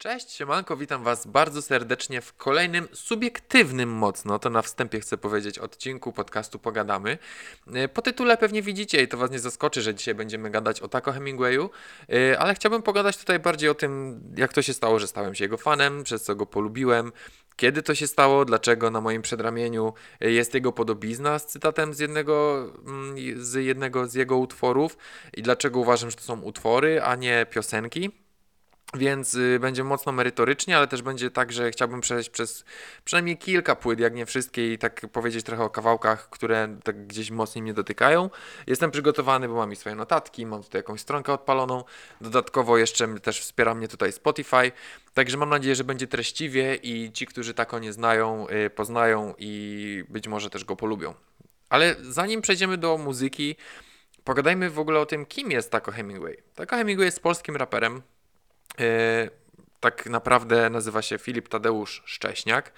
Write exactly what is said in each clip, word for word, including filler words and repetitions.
Cześć, siemanko, witam Was bardzo serdecznie w kolejnym subiektywnym mocno, to na wstępie chcę powiedzieć, odcinku podcastu Pogadamy. Po tytule pewnie widzicie i to Was nie zaskoczy, że dzisiaj będziemy gadać o Taco Hemingwayu, ale chciałbym pogadać tutaj bardziej o tym, jak to się stało, że stałem się jego fanem, przez co go polubiłem, kiedy to się stało, dlaczego na moim przedramieniu jest jego podobizna z cytatem z jednego z, jednego z jego utworów i dlaczego uważam, że to są utwory, a nie piosenki. Więc będzie mocno merytorycznie, ale też będzie tak, że chciałbym przejść przez przynajmniej kilka płyt, jak nie wszystkie i tak powiedzieć trochę o kawałkach, które tak gdzieś mocniej mnie dotykają. Jestem przygotowany, bo mam i swoje notatki, mam tutaj jakąś stronkę odpaloną, dodatkowo jeszcze też wspiera mnie tutaj Spotify, także mam nadzieję, że będzie treściwie i ci, którzy Taco nie znają, poznają i być może też go polubią. Ale zanim przejdziemy do muzyki, pogadajmy w ogóle o tym, kim jest Taco Hemingway. Taco Hemingway jest polskim raperem. Tak naprawdę nazywa się Filip Tadeusz Szcześniak.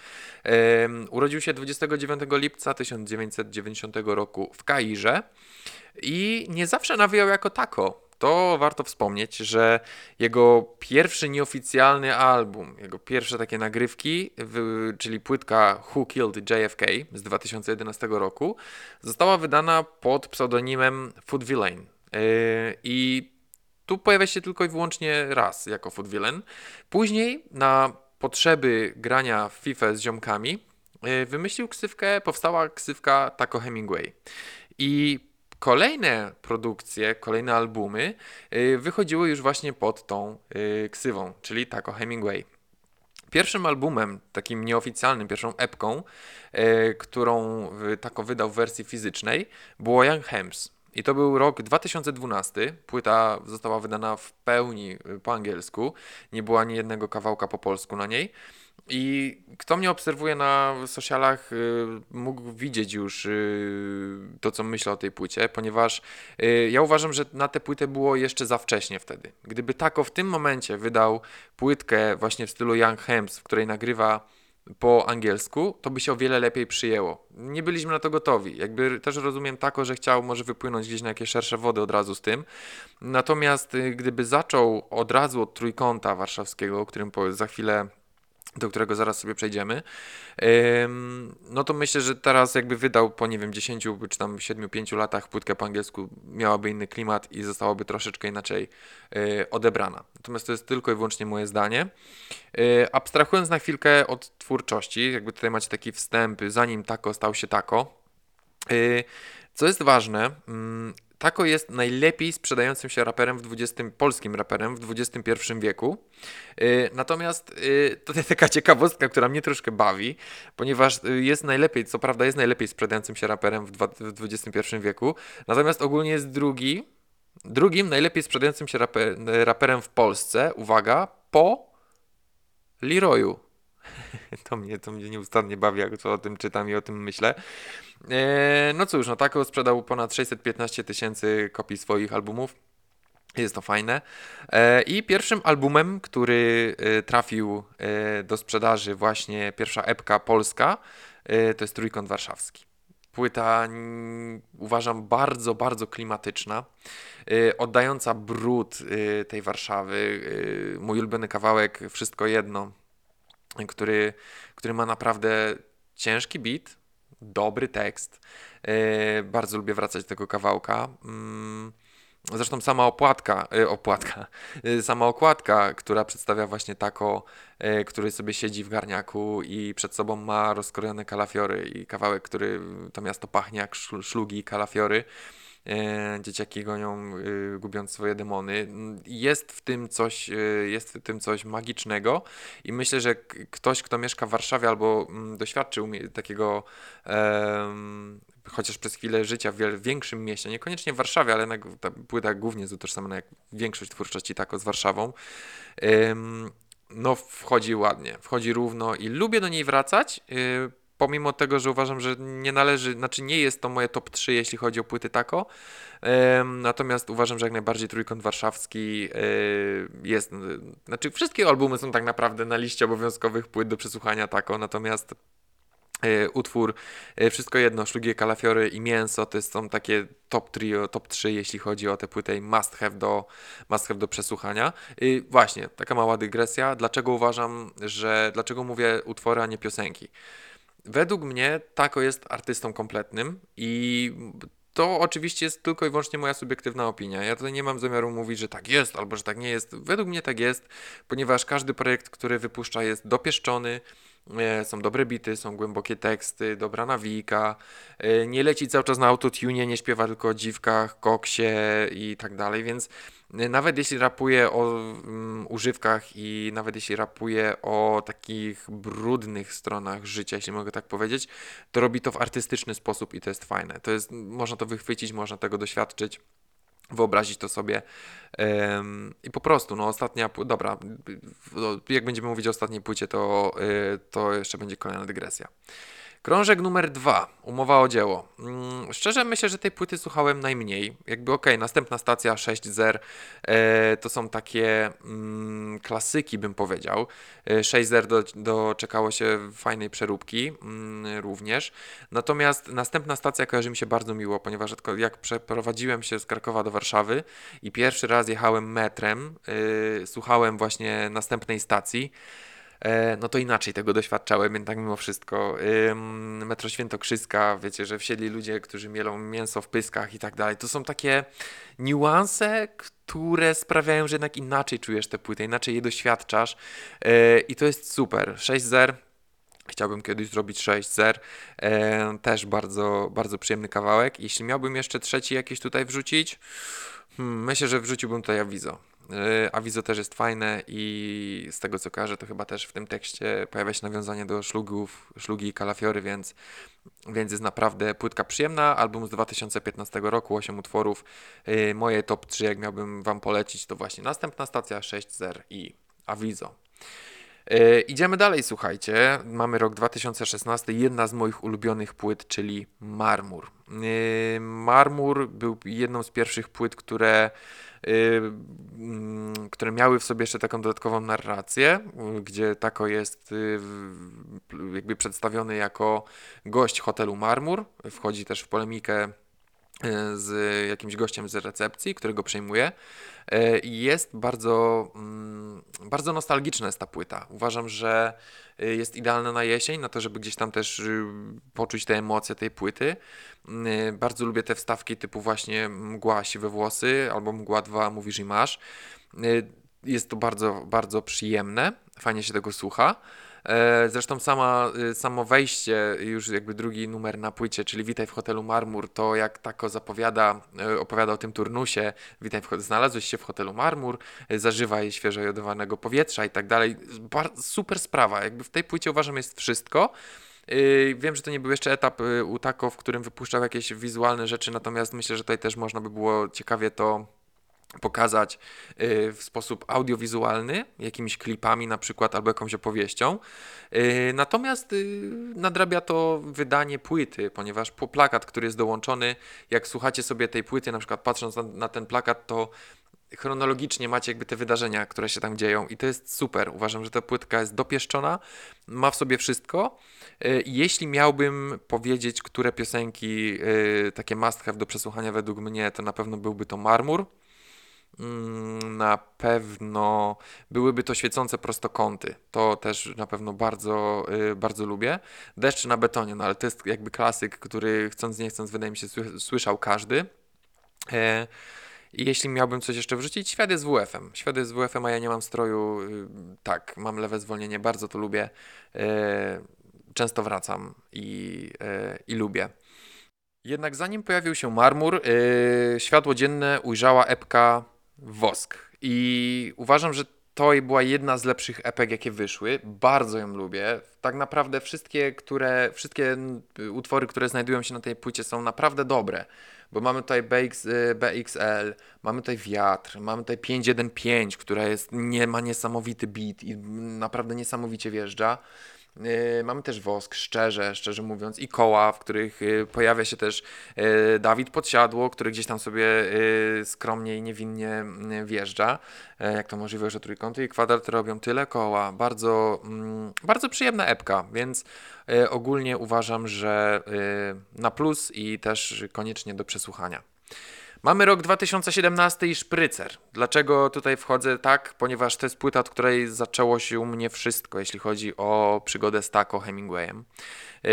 Urodził się dwudziestego dziewiątego lipca tysiąc dziewięćset dziewięćdziesiątego roku w Kairze i nie zawsze nawijał jako Taco. To warto wspomnieć, że jego pierwszy nieoficjalny album, jego pierwsze takie nagrywki, czyli płytka Who Killed J F K z dwa tysiące jedenastego roku, została wydana pod pseudonimem Food Villain. I tu pojawia się tylko i wyłącznie raz jako Food Villain. Później na potrzeby grania w FIFA z ziomkami wymyślił ksywkę, powstała ksywka Taco Hemingway. I kolejne produkcje, kolejne albumy wychodziły już właśnie pod tą ksywą, czyli Taco Hemingway. Pierwszym albumem, takim nieoficjalnym, pierwszą epką, którą Taco wydał w wersji fizycznej, było Young Hems. I to był rok dwa tysiące dwunasty, płyta została wydana w pełni po angielsku, nie było ani jednego kawałka po polsku na niej. I kto mnie obserwuje na socialach, mógł widzieć już to, co myślę o tej płycie, ponieważ ja uważam, że na tę płytę było jeszcze za wcześnie wtedy. Gdyby Taco w tym momencie wydał płytkę właśnie w stylu Young Hems, w której nagrywa po angielsku, to by się o wiele lepiej przyjęło. Nie byliśmy na to gotowi. Jakby też rozumiem Taco, że chciał może wypłynąć gdzieś na jakieś szersze wody od razu z tym. Natomiast gdyby zaczął od razu od Trójkąta Warszawskiego, o którym za chwilę, do którego zaraz sobie przejdziemy, no to myślę, że teraz jakby wydał po, nie wiem, dziesięciu czy tam siedmiu, pięciu latach płytkę po angielsku, miałaby inny klimat i zostałaby troszeczkę inaczej odebrana. Natomiast to jest tylko i wyłącznie moje zdanie. Abstrahując na chwilkę od twórczości, jakby tutaj macie taki wstęp, zanim Taco stał się Taco. Co jest ważne, Taco jest najlepiej sprzedającym się raperem w dwudziestym polskim raperem w dwudziestym pierwszym wieku. Yy, natomiast yy, to jest taka ciekawostka, która mnie troszkę bawi, ponieważ jest najlepiej, co prawda jest najlepiej sprzedającym się raperem w, dwa, w dwudziestym pierwszym wieku, natomiast ogólnie jest drugi, drugim najlepiej sprzedającym się raper, raperem w Polsce, uwaga, po Liroju. To mnie, to mnie nieustannie bawi, jak to o tym czytam i o tym myślę. Eee, no cóż, no Taco sprzedał ponad sześćset piętnaście tysięcy kopii swoich albumów. Jest to fajne. Eee, I pierwszym albumem, który e, trafił e, do sprzedaży, właśnie pierwsza epka polska, e, to jest Trójkąt Warszawski. Płyta m, uważam bardzo, bardzo klimatyczna, yy, oddająca brud yy, tej Warszawy. Yy, mój ulubiony kawałek, Wszystko Jedno, Który, który ma naprawdę ciężki beat, dobry tekst. Yy, bardzo lubię wracać do tego kawałka. Yy, zresztą sama opłatka, yy, opłatka, yy, sama okładka, która przedstawia właśnie Taco, yy, który sobie siedzi w garniaku i przed sobą ma rozkrojone kalafiory i kawałek, który to miasto pachnie jak szlugi i kalafiory. Dzieciaki gonią, y, gubiąc swoje demony. Jest w tym coś, y, jest w tym coś magicznego i myślę, że k- ktoś, kto mieszka w Warszawie albo mm, doświadczył mi- takiego y, chociaż przez chwilę życia w wiel- większym mieście, niekoniecznie w Warszawie, ale na, ta płyta głównie jest utożsamiona jak większość twórczości Taco z Warszawą, y, no wchodzi ładnie, wchodzi równo i lubię do niej wracać, y, pomimo tego, że uważam, że nie należy, znaczy nie jest to moje top trzy, jeśli chodzi o płyty Taco, natomiast uważam, że jak najbardziej Trójkąt Warszawski jest, znaczy wszystkie albumy są tak naprawdę na liście obowiązkowych płyt do przesłuchania Taco, natomiast utwór Wszystko jedno, szlugie, kalafiory i mięso to są takie top trio, top trzy, jeśli chodzi o tę płytę i must have do, must have do przesłuchania. I właśnie, taka mała dygresja. Dlaczego uważam, że... Dlaczego mówię utwory, a nie piosenki? Według mnie Taco jest artystą kompletnym i... To oczywiście jest tylko i wyłącznie moja subiektywna opinia. Ja tutaj nie mam zamiaru mówić, że tak jest albo że tak nie jest. Według mnie tak jest, ponieważ każdy projekt, który wypuszcza, jest dopieszczony. Są dobre bity, są głębokie teksty, dobra nawika. Nie leci cały czas na autotune, nie śpiewa tylko o dziwkach, koksie i tak dalej. Więc nawet jeśli rapuje o um, używkach i nawet jeśli rapuje o takich brudnych stronach życia, jeśli mogę tak powiedzieć, to robi to w artystyczny sposób i to jest fajne. To jest, można to wychwycić, można tego doświadczyć. Wyobrazić to sobie um, i po prostu, no ostatnia, dobra, jak będziemy mówić o ostatniej płycie, to, yy, to jeszcze będzie kolejna dygresja. Krążek numer dwa, Umowa o dzieło. Mm, szczerze myślę, że tej płyty słuchałem najmniej. Jakby okej, okay, następna stacja sześć zero e, to są takie mm, klasyki, bym powiedział. E, sześć zero doczekało się fajnej przeróbki mm, również. Natomiast następna stacja kojarzy mi się bardzo miło, ponieważ jak przeprowadziłem się z Krakowa do Warszawy i pierwszy raz jechałem metrem, e, słuchałem właśnie następnej stacji. No to inaczej tego doświadczałem, jednak mimo wszystko. Ym, metro Świętokrzyska, wiecie, że wsiedli ludzie, którzy mielą mięso w pyskach i tak dalej. To są takie niuanse, które sprawiają, że jednak inaczej czujesz te płyty, inaczej je doświadczasz yy, i to jest super. sześć zero. Chciałbym kiedyś zrobić sześć zero, e, też bardzo, bardzo przyjemny kawałek. Jeśli miałbym jeszcze trzeci jakiś tutaj wrzucić, hmm, myślę, że wrzuciłbym tutaj Awizo. E, Awizo też jest fajne i z tego co każe, to chyba też w tym tekście pojawia się nawiązanie do szlugów, szlugi i kalafiory, więc, więc jest naprawdę płytka przyjemna. Album z dwa tysiące piętnastego roku, osiem utworów. E, moje top trzy, jak miałbym wam polecić, to właśnie następna stacja sześć zero i Awizo. Yy, idziemy dalej, słuchajcie. Mamy rok dwa tysiące szesnasty, jedna z moich ulubionych płyt, czyli Marmur. Yy, Marmur był jedną z pierwszych płyt, które, yy, yy, które miały w sobie jeszcze taką dodatkową narrację, yy, gdzie Taco jest yy, jakby przedstawiony jako gość hotelu Marmur. Wchodzi też w polemikę z jakimś gościem z recepcji, którego przejmuje. Jest bardzo, bardzo nostalgiczna jest ta płyta. Uważam, że jest idealna na jesień, na to, żeby gdzieś tam też poczuć te emocje tej płyty. Bardzo lubię te wstawki typu właśnie mgła siwe włosy albo mgła dwa mówisz i masz. Jest to bardzo, bardzo przyjemne. Fajnie się tego słucha. Zresztą sama, samo wejście, już jakby drugi numer na płycie, czyli Witaj w hotelu Marmur, to jak Taco zapowiada, opowiada o tym turnusie, witaj, w, znalazłeś się w hotelu Marmur, zażywaj świeżo jodowanego powietrza i tak dalej. Super sprawa, jakby w tej płycie uważam jest wszystko. Wiem, że to nie był jeszcze etap u Taco, w którym wypuszczał jakieś wizualne rzeczy, natomiast myślę, że tutaj też można by było ciekawie to pokazać w sposób audiowizualny, jakimiś klipami na przykład albo jakąś opowieścią. Natomiast nadrabia to wydanie płyty, ponieważ po plakat, który jest dołączony, jak słuchacie sobie tej płyty, na przykład patrząc na ten plakat, to chronologicznie macie jakby te wydarzenia, które się tam dzieją i to jest super. Uważam, że ta płytka jest dopieszczona, ma w sobie wszystko. Jeśli miałbym powiedzieć, które piosenki takie must have do przesłuchania według mnie, to na pewno byłby to Marmur. Na pewno byłyby to świecące prostokąty, to też na pewno bardzo, bardzo lubię. Deszcz na betonie, no ale to jest jakby klasyk, który chcąc nie chcąc wydaje mi się słyszał każdy. I jeśli miałbym coś jeszcze wrzucić, Świat jest wu efem. Świat jest wu efem, a ja nie mam stroju, tak, mam lewe zwolnienie, bardzo to lubię, często wracam i, i lubię. Jednak zanim pojawił się Marmur, yy, światło dzienne ujrzała epka Wosk i uważam, że to była jedna z lepszych epek, jakie wyszły. Bardzo ją lubię. Tak naprawdę wszystkie, które, wszystkie utwory, które znajdują się na tej płycie są naprawdę dobre, bo mamy tutaj B X L, mamy tutaj Wiatr, mamy tutaj pięć jeden pięć, która jest, nie, ma niesamowity beat i naprawdę niesamowicie wjeżdża. Mamy też Wosk, szczerze, szczerze mówiąc, i koła, w których pojawia się też Dawid Podsiadło, który gdzieś tam sobie skromnie i niewinnie wjeżdża. Jak to możliwe, że trójkąty i kwadrat robią tyle koła. Bardzo, bardzo przyjemna epka, więc ogólnie uważam, że na plus i też koniecznie do przesłuchania. Mamy rok dwa tysiące siedemnasty i Szprycer. Dlaczego tutaj wchodzę tak? Ponieważ to jest płyta, od której zaczęło się u mnie wszystko, jeśli chodzi o przygodę z Taco Hemingwayem. Yy,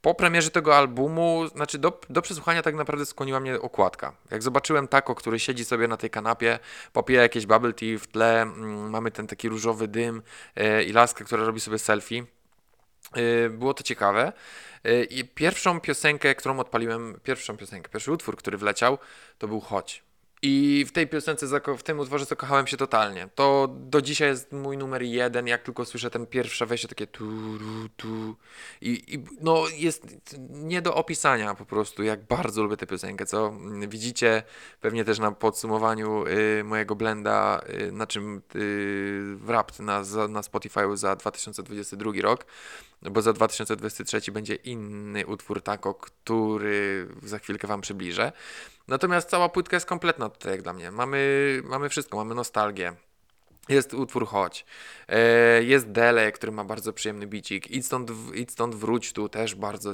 po premierze tego albumu, znaczy do, do przesłuchania tak naprawdę skłoniła mnie okładka. Jak zobaczyłem Taco, który siedzi sobie na tej kanapie, popija jakieś bubble tea w tle, mm, mamy ten taki różowy dym yy, i laskę, która robi sobie selfie. Było to ciekawe i pierwszą piosenkę, którą odpaliłem, pierwszą piosenkę, pierwszy utwór, który wleciał, to był Chodź. I w tej piosence, w tym utworze zakochałem się totalnie. To do dzisiaj jest mój numer jeden, jak tylko słyszę ten pierwsze wejście, takie tu, tu, tu. I, i no jest nie do opisania po prostu, jak bardzo lubię tę piosenkę, co widzicie pewnie też na podsumowaniu y, mojego blenda, y, na czym y, wrapped na, na Spotify za dwa tysiące dwudziesty drugi rok, bo za dwa tysiące dwudziesty trzeci będzie inny utwór Taco, który za chwilkę wam przybliżę. Natomiast cała płytka jest kompletna tutaj jak dla mnie. Mamy, mamy wszystko, mamy nostalgię. Jest utwór Chodź, jest Dele, który ma bardzo przyjemny bicik, Idź stąd, idź stąd wróć tu, też bardzo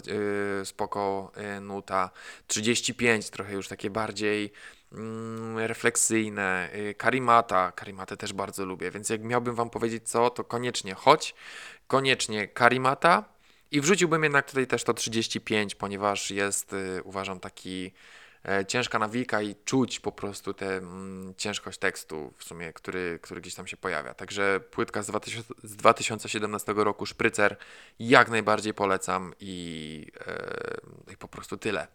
yy, spoko yy, nuta, trzydzieści pięć, trochę już takie bardziej yy, refleksyjne, yy, Karimata, Karimatę też bardzo lubię, więc jak miałbym wam powiedzieć co, to koniecznie Chodź, koniecznie Karimata i wrzuciłbym jednak tutaj też to trzydzieści pięć, ponieważ jest, yy, uważam, taki... ciężka nawika i czuć po prostu tę mm, ciężkość tekstu w sumie, który, który gdzieś tam się pojawia. Także płytka z, dwa tysiące, z dwa tysiące siedemnastego roku, Szprycer, jak najbardziej polecam i, yy, i po prostu tyle.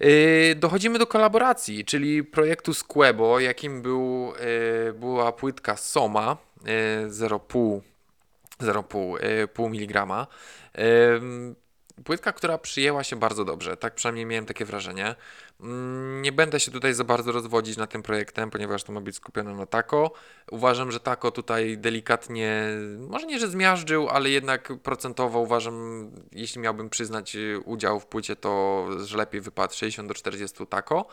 Yy, dochodzimy do kolaboracji, czyli projektu z Quebo, jakim był, yy, była płytka Soma yy, zero przecinek pięć miligrama. Yy, Płytka, która przyjęła się bardzo dobrze, tak przynajmniej miałem takie wrażenie. Nie będę się tutaj za bardzo rozwodzić nad tym projektem, ponieważ to ma być skupione na Taco. Uważam, że Taco tutaj delikatnie, może nie, że zmiażdżył, ale jednak procentowo uważam, jeśli miałbym przyznać udział w płycie, to że lepiej wypadł sześćdziesiąt do czterdziestu Taco.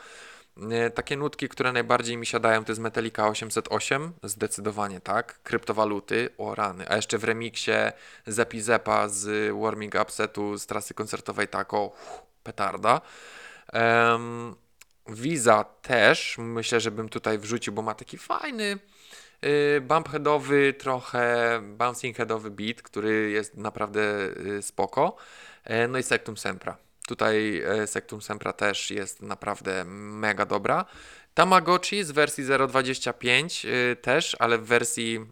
Takie nutki, które najbardziej mi siadają, to jest Metallica osiemset osiem, zdecydowanie tak, Kryptowaluty, o rany, a jeszcze w remiksie Zepi Zepa z Warming Up setu z trasy koncertowej Taco, uff, petarda. Um, Visa też, myślę, że bym tutaj wrzucił, bo ma taki fajny y, bump headowy, trochę bouncing headowy beat, który jest naprawdę y, spoko, e, no i Sectum Sempra. Tutaj Sectum Sempra też jest naprawdę mega dobra. Tamagotchi z wersji zero dwadzieścia pięć też, ale w wersji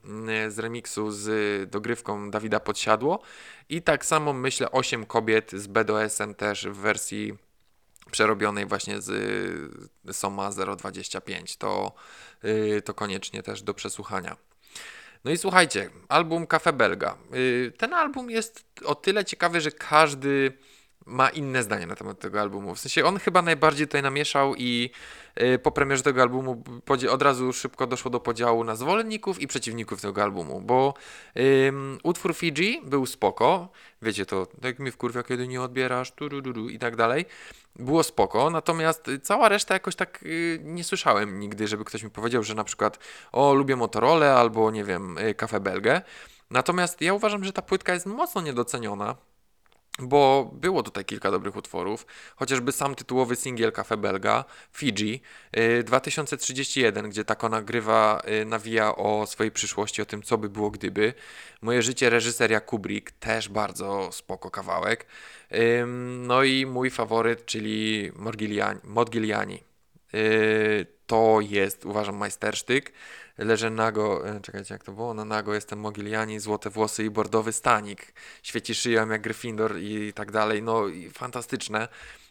z remiksu z dogrywką Dawida Podsiadło. I tak samo myślę osiem kobiet z B D S-em też w wersji przerobionej właśnie z Soma zero dwadzieścia pięć. To, to koniecznie też do przesłuchania. No i słuchajcie, album Café Belga. Ten album jest o tyle ciekawy, że każdy... ma inne zdanie na temat tego albumu. W sensie on chyba najbardziej tutaj namieszał i yy, po premierze tego albumu podzie- od razu szybko doszło do podziału na zwolenników i przeciwników tego albumu, bo yy, utwór Fiji był spoko, wiecie to, jak mi wkurwia, kiedy nie odbierasz, turururu i tak dalej, było spoko, natomiast cała reszta jakoś tak yy, nie słyszałem nigdy, żeby ktoś mi powiedział, że na przykład o, lubię Motorolę albo nie wiem, yy, Café Belgę, natomiast ja uważam, że ta płytka jest mocno niedoceniona, bo było tutaj kilka dobrych utworów, chociażby sam tytułowy singiel Café Belga, Fiji, dwa tysiące trzydzieści jeden, gdzie Taco nagrywa, nawija o swojej przyszłości, o tym, co by było gdyby. Moje życie, reżyseria Kubrick, też bardzo spoko kawałek. No i mój faworyt, czyli Modigliani. To jest, uważam, majstersztyk. Leżę nago, czekajcie jak to było, na nago jestem Modigliani, złote włosy i bordowy stanik, świeci szyją jak Gryffindor i tak dalej, no i fantastyczne,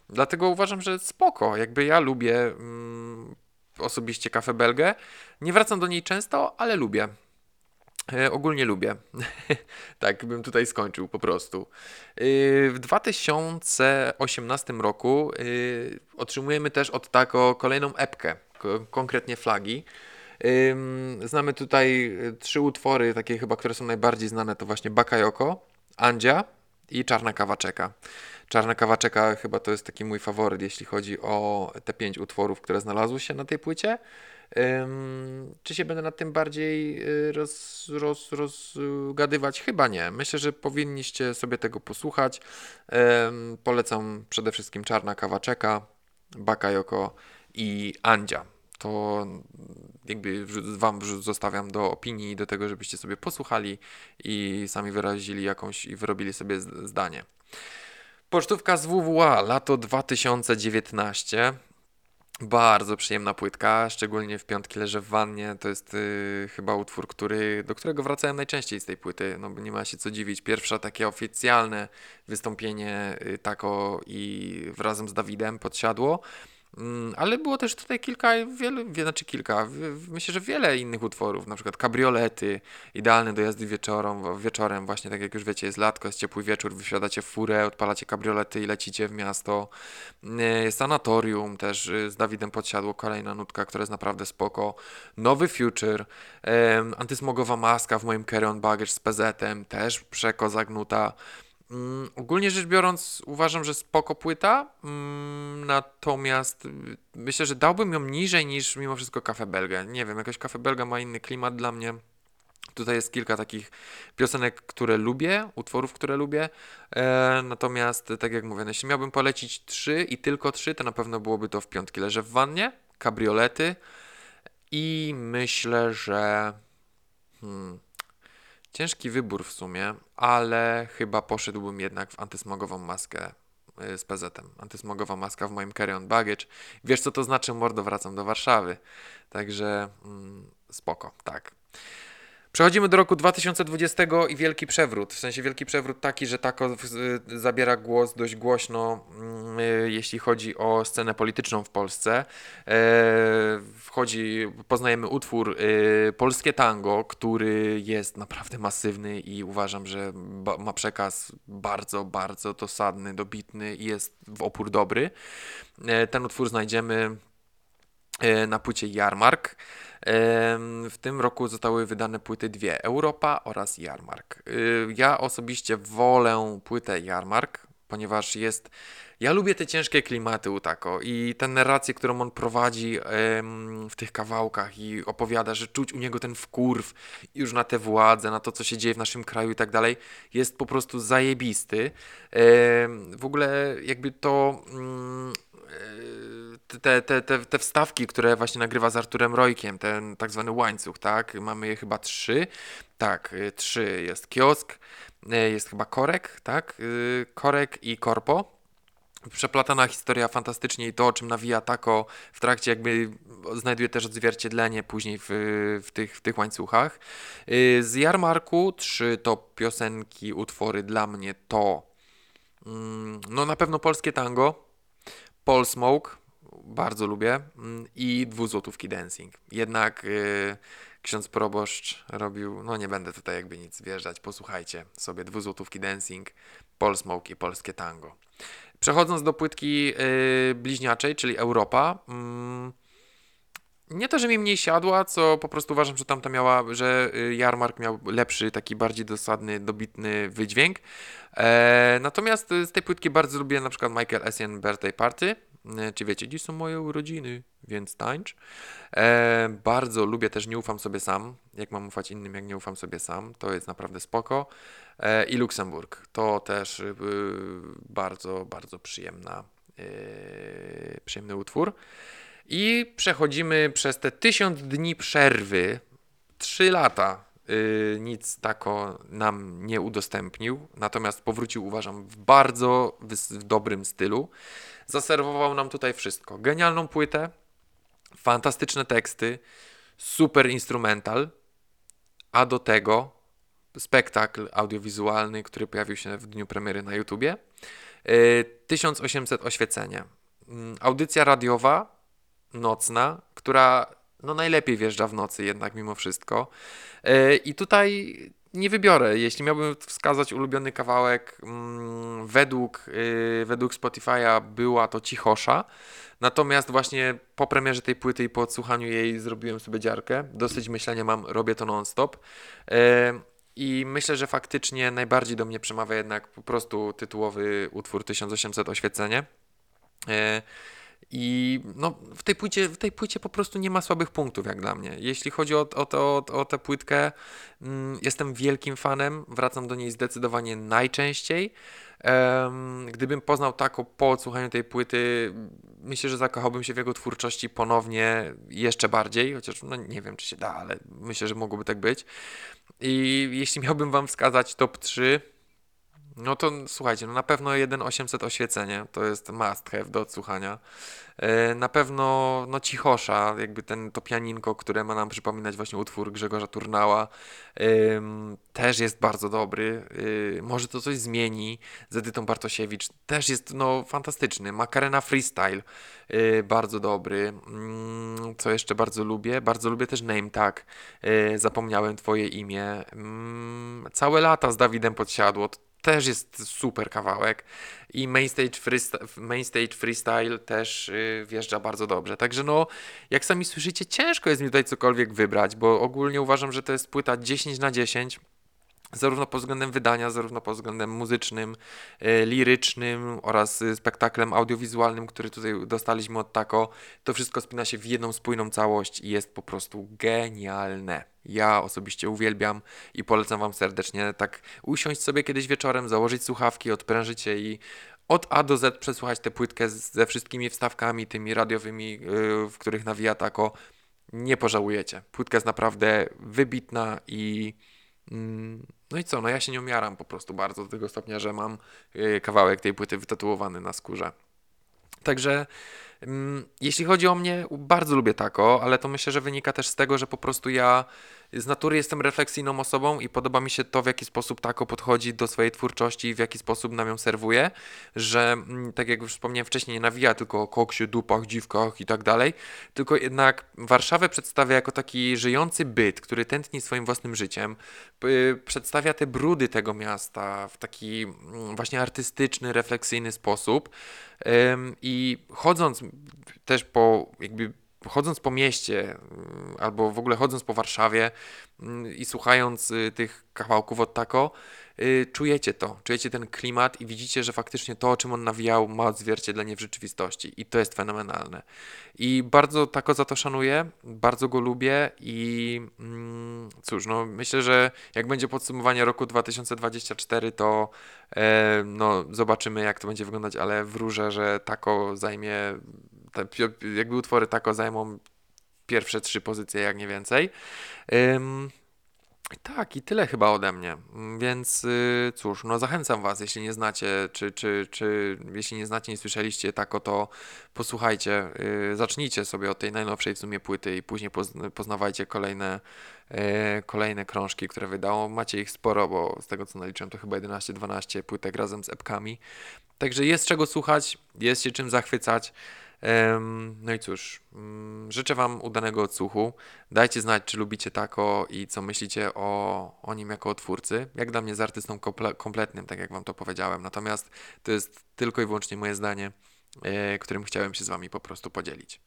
dlatego uważam, że spoko, jakby ja lubię mm, osobiście Café Belgę, nie wracam do niej często, ale lubię. Ogólnie lubię. Tak bym tutaj skończył po prostu. W dwa tysiące osiemnastym roku otrzymujemy też od Taco kolejną epkę, konkretnie Flagi. Znamy tutaj trzy utwory, takie chyba, które są najbardziej znane, to właśnie Bakayoko, Andzia i Czarna Kawa Czeka. Czarna Kawa Czeka chyba to jest taki mój faworyt, jeśli chodzi o te pięć utworów, które znalazły się na tej płycie. Um, czy się będę nad tym bardziej roz, roz, rozgadywać? Chyba nie. Myślę, że powinniście sobie tego posłuchać. Um, polecam przede wszystkim Czarna Kawa Czeka, Bakayoko i Andzia. To jakby wam zostawiam do opinii i do tego, żebyście sobie posłuchali i sami wyrazili jakąś i wyrobili sobie zdanie. Pocztówka z W W A, lato dwa tysiące dziewiętnaście. Bardzo przyjemna płytka, szczególnie w piątki leżę w wannie. To jest yy, chyba utwór, który, do którego wracałem najczęściej z tej płyty. No, nie ma się co dziwić. Pierwsze takie oficjalne wystąpienie yy, Taco i razem z Dawidem Podsiadło. Ale było też tutaj kilka, wiele, znaczy kilka, myślę, że wiele innych utworów, na przykład kabriolety, idealne do jazdy wieczorem, wieczorem, właśnie tak jak już wiecie, jest latko, jest ciepły wieczór, wysiadacie w furę, odpalacie kabriolety i lecicie w miasto. Sanatorium też z Dawidem Podsiadło, kolejna nutka, która jest naprawdę spoko. Nowy Future, antysmogowa maska w moim carry on baggage z Pezetem, też przekozagnuta. Ogólnie rzecz biorąc, uważam, że spoko płyta, natomiast myślę, że dałbym ją niżej niż mimo wszystko Café Belga. Nie wiem, jakoś Café Belga ma inny klimat dla mnie. Tutaj jest kilka takich piosenek, które lubię, utworów, które lubię, e, natomiast tak jak mówię, no, jeśli miałbym polecić trzy i tylko trzy, to na pewno byłoby to w piątki leżę w wannie, kabriolety i myślę, że... Hmm. Ciężki wybór w sumie, ale chyba poszedłbym jednak w antysmogową maskę z Pezetem. Antysmogowa maska w moim carry on baggage. Wiesz, co to znaczy, mordo, wracam do Warszawy. Także mm, spoko, tak. Przechodzimy do roku dwa tysiące dwudziestego i Wielki Przewrót. W sensie Wielki Przewrót taki, że Taco zabiera głos dość głośno, jeśli chodzi o scenę polityczną w Polsce. Wchodzi, poznajemy utwór Polskie Tango, który jest naprawdę masywny i uważam, że ma przekaz bardzo, bardzo dosadny, dobitny i jest w opór dobry. Ten utwór znajdziemy na płycie Jarmark. W tym roku zostały wydane płyty dwie, Europa oraz Jarmark. Ja osobiście wolę płytę Jarmark, ponieważ jest... Ja lubię te ciężkie klimaty u Taco i tę narrację, którą on prowadzi w tych kawałkach i opowiada, że czuć u niego ten wkurw już na tę władzę, na to, co się dzieje w naszym kraju i tak dalej, jest po prostu zajebisty. W ogóle jakby to... Te, te, te, te wstawki, które właśnie nagrywa z Arturem Rojkiem, ten tak zwany łańcuch, tak? Mamy je chyba trzy. Tak, trzy. Jest kiosk, jest chyba korek, tak? Korek i korpo. Przeplatana historia fantastycznie i to, o czym nawija Taco w trakcie jakby znajduje też odzwierciedlenie później w, w, tych, w tych łańcuchach. Z Jarmarku trzy to piosenki, utwory dla mnie to no na pewno Polskie Tango, Paul Smoke, bardzo lubię, i dwuzłotówki Dancing. Jednak yy, ksiądz proboszcz robił, no nie będę tutaj jakby nic wjeżdżać, posłuchajcie sobie dwuzłotówki Dancing, Paul Smoke i Polskie Tango. Przechodząc do płytki yy, bliźniaczej, czyli Europa, yy, nie to, że mi mniej siadła, co po prostu uważam, że tamta miała, że Jarmark miał lepszy, taki bardziej dosadny, dobitny wydźwięk. E, natomiast z tej płytki bardzo lubię na przykład Michael Essien Birthday Party. E, czy wiecie, dziś są moje urodziny, więc tańcz. E, bardzo lubię też Nie ufam sobie sam. Jak mam ufać innym, jak nie ufam sobie sam. To jest naprawdę spoko. E, I Luksemburg. To też y, bardzo, bardzo przyjemna, y, przyjemny utwór. I przechodzimy przez te tysiąc dni przerwy, trzy lata yy, nic Taco nam nie udostępnił, natomiast powrócił, uważam, w bardzo wys- w dobrym stylu. Zaserwował nam tutaj wszystko. Genialną płytę, fantastyczne teksty, super instrumental, a do tego spektakl audiowizualny, który pojawił się w dniu premiery na YouTubie. Yy, tysiąc osiemset Oświecenie. Yy, audycja radiowa, nocna, która no najlepiej wjeżdża w nocy jednak mimo wszystko. Yy, I tutaj nie wybiorę. Jeśli miałbym wskazać ulubiony kawałek, mm, według, yy, według Spotify'a była to Cichosza. Natomiast właśnie po premierze tej płyty i po odsłuchaniu jej zrobiłem sobie dziarkę. Dosyć myślenia mam, robię to non-stop. Yy, I myślę, że faktycznie najbardziej do mnie przemawia jednak po prostu tytułowy utwór tysiąc osiemset Oświecenie. Yy, I no, w, tej płycie, w tej płycie po prostu nie ma słabych punktów jak dla mnie. Jeśli chodzi o, o, o, o tę płytkę, mm, jestem wielkim fanem, wracam do niej zdecydowanie najczęściej. Um, gdybym poznał Taco po odsłuchaniu tej płyty, myślę, że zakochałbym się w jego twórczości ponownie jeszcze bardziej, chociaż no, nie wiem, czy się da, ale myślę, że mogłoby tak być. I jeśli miałbym wam wskazać top trzy... No to słuchajcie, no na pewno tysiąc osiemset Oświecenie, to jest must have do odsłuchania. Na pewno no Cichosza, jakby ten, to pianinko, które ma nam przypominać właśnie utwór Grzegorza Turnała, też jest bardzo dobry. Może to coś zmieni z Edytą Bartosiewicz, też jest no fantastyczny. Makarena Freestyle, bardzo dobry. Co jeszcze bardzo lubię? Bardzo lubię też Name Tag, Zapomniałem twoje imię. Całe lata z Dawidem Podsiadło, też jest super kawałek i Mainstage Freestyle, Mainstage Freestyle też yy, wjeżdża bardzo dobrze. Także no, jak sami słyszycie, ciężko jest mi tutaj cokolwiek wybrać, bo ogólnie uważam, że to jest płyta dziesięć na dziesięć, zarówno pod względem wydania, zarówno pod względem muzycznym, yy, lirycznym oraz yy, spektaklem audiowizualnym, który tutaj dostaliśmy od Taco. To wszystko spina się w jedną spójną całość i jest po prostu genialne. Ja osobiście uwielbiam i polecam wam serdecznie tak usiąść sobie kiedyś wieczorem, założyć słuchawki, odprężyć je i od A do Z przesłuchać tę płytkę z, ze wszystkimi wstawkami tymi radiowymi, yy, w których nawija Taco. Nie pożałujecie. Płytka jest naprawdę wybitna i yy, no i co, no ja się nią jaram po prostu bardzo do tego stopnia, że mam yy, kawałek tej płyty wytatuowany na skórze. Także jeśli chodzi o mnie, bardzo lubię Taco, ale to myślę, że wynika też z tego, że po prostu ja z natury jestem refleksyjną osobą i podoba mi się to, w jaki sposób Taco podchodzi do swojej twórczości i w jaki sposób nam ją serwuje, że tak jak już wspomniałem wcześniej, nie nawija tylko o koksie, dupach, dziwkach i tak dalej, tylko jednak Warszawę przedstawia jako taki żyjący byt, który tętni swoim własnym życiem, przedstawia te brudy tego miasta w taki właśnie artystyczny, refleksyjny sposób i chodząc też po jakby chodząc po mieście albo w ogóle chodząc po Warszawie i słuchając tych kawałków od Taco, czujecie to, czujecie ten klimat i widzicie, że faktycznie to, o czym on nawijał, ma odzwierciedlenie w rzeczywistości i to jest fenomenalne. I bardzo Taco za to szanuję, bardzo go lubię i mm, cóż, no myślę, że jak będzie podsumowanie roku dwa tysiące dwudziestego czwartego, to e, no, zobaczymy, jak to będzie wyglądać, ale wróżę, że Taco zajmie, te, jakby utwory Taco zajmą pierwsze trzy pozycje, jak nie więcej. Ym, Tak, i tyle chyba ode mnie, więc yy, cóż, no zachęcam was, jeśli nie znacie, czy, czy, czy jeśli nie znacie, nie słyszeliście Taco, to posłuchajcie, yy, zacznijcie sobie od tej najnowszej w sumie płyty i później pozn- poznawajcie kolejne, yy, kolejne krążki, które wydało, macie ich sporo, bo z tego co naliczyłem to chyba jedenaście dwanaście płytek razem z epkami, także jest czego słuchać, jest się czym zachwycać. No i cóż, życzę wam udanego odsłuchu, dajcie znać, czy lubicie Taco i co myślicie o, o nim jako o twórcy, jak dla mnie z artystą kompletnym, tak jak wam to powiedziałem, natomiast to jest tylko i wyłącznie moje zdanie, którym chciałem się z wami po prostu podzielić,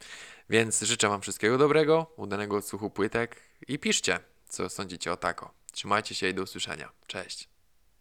więc życzę wam wszystkiego dobrego, udanego odsłuchu płytek i piszcie, co sądzicie o Taco, trzymajcie się i do usłyszenia, cześć!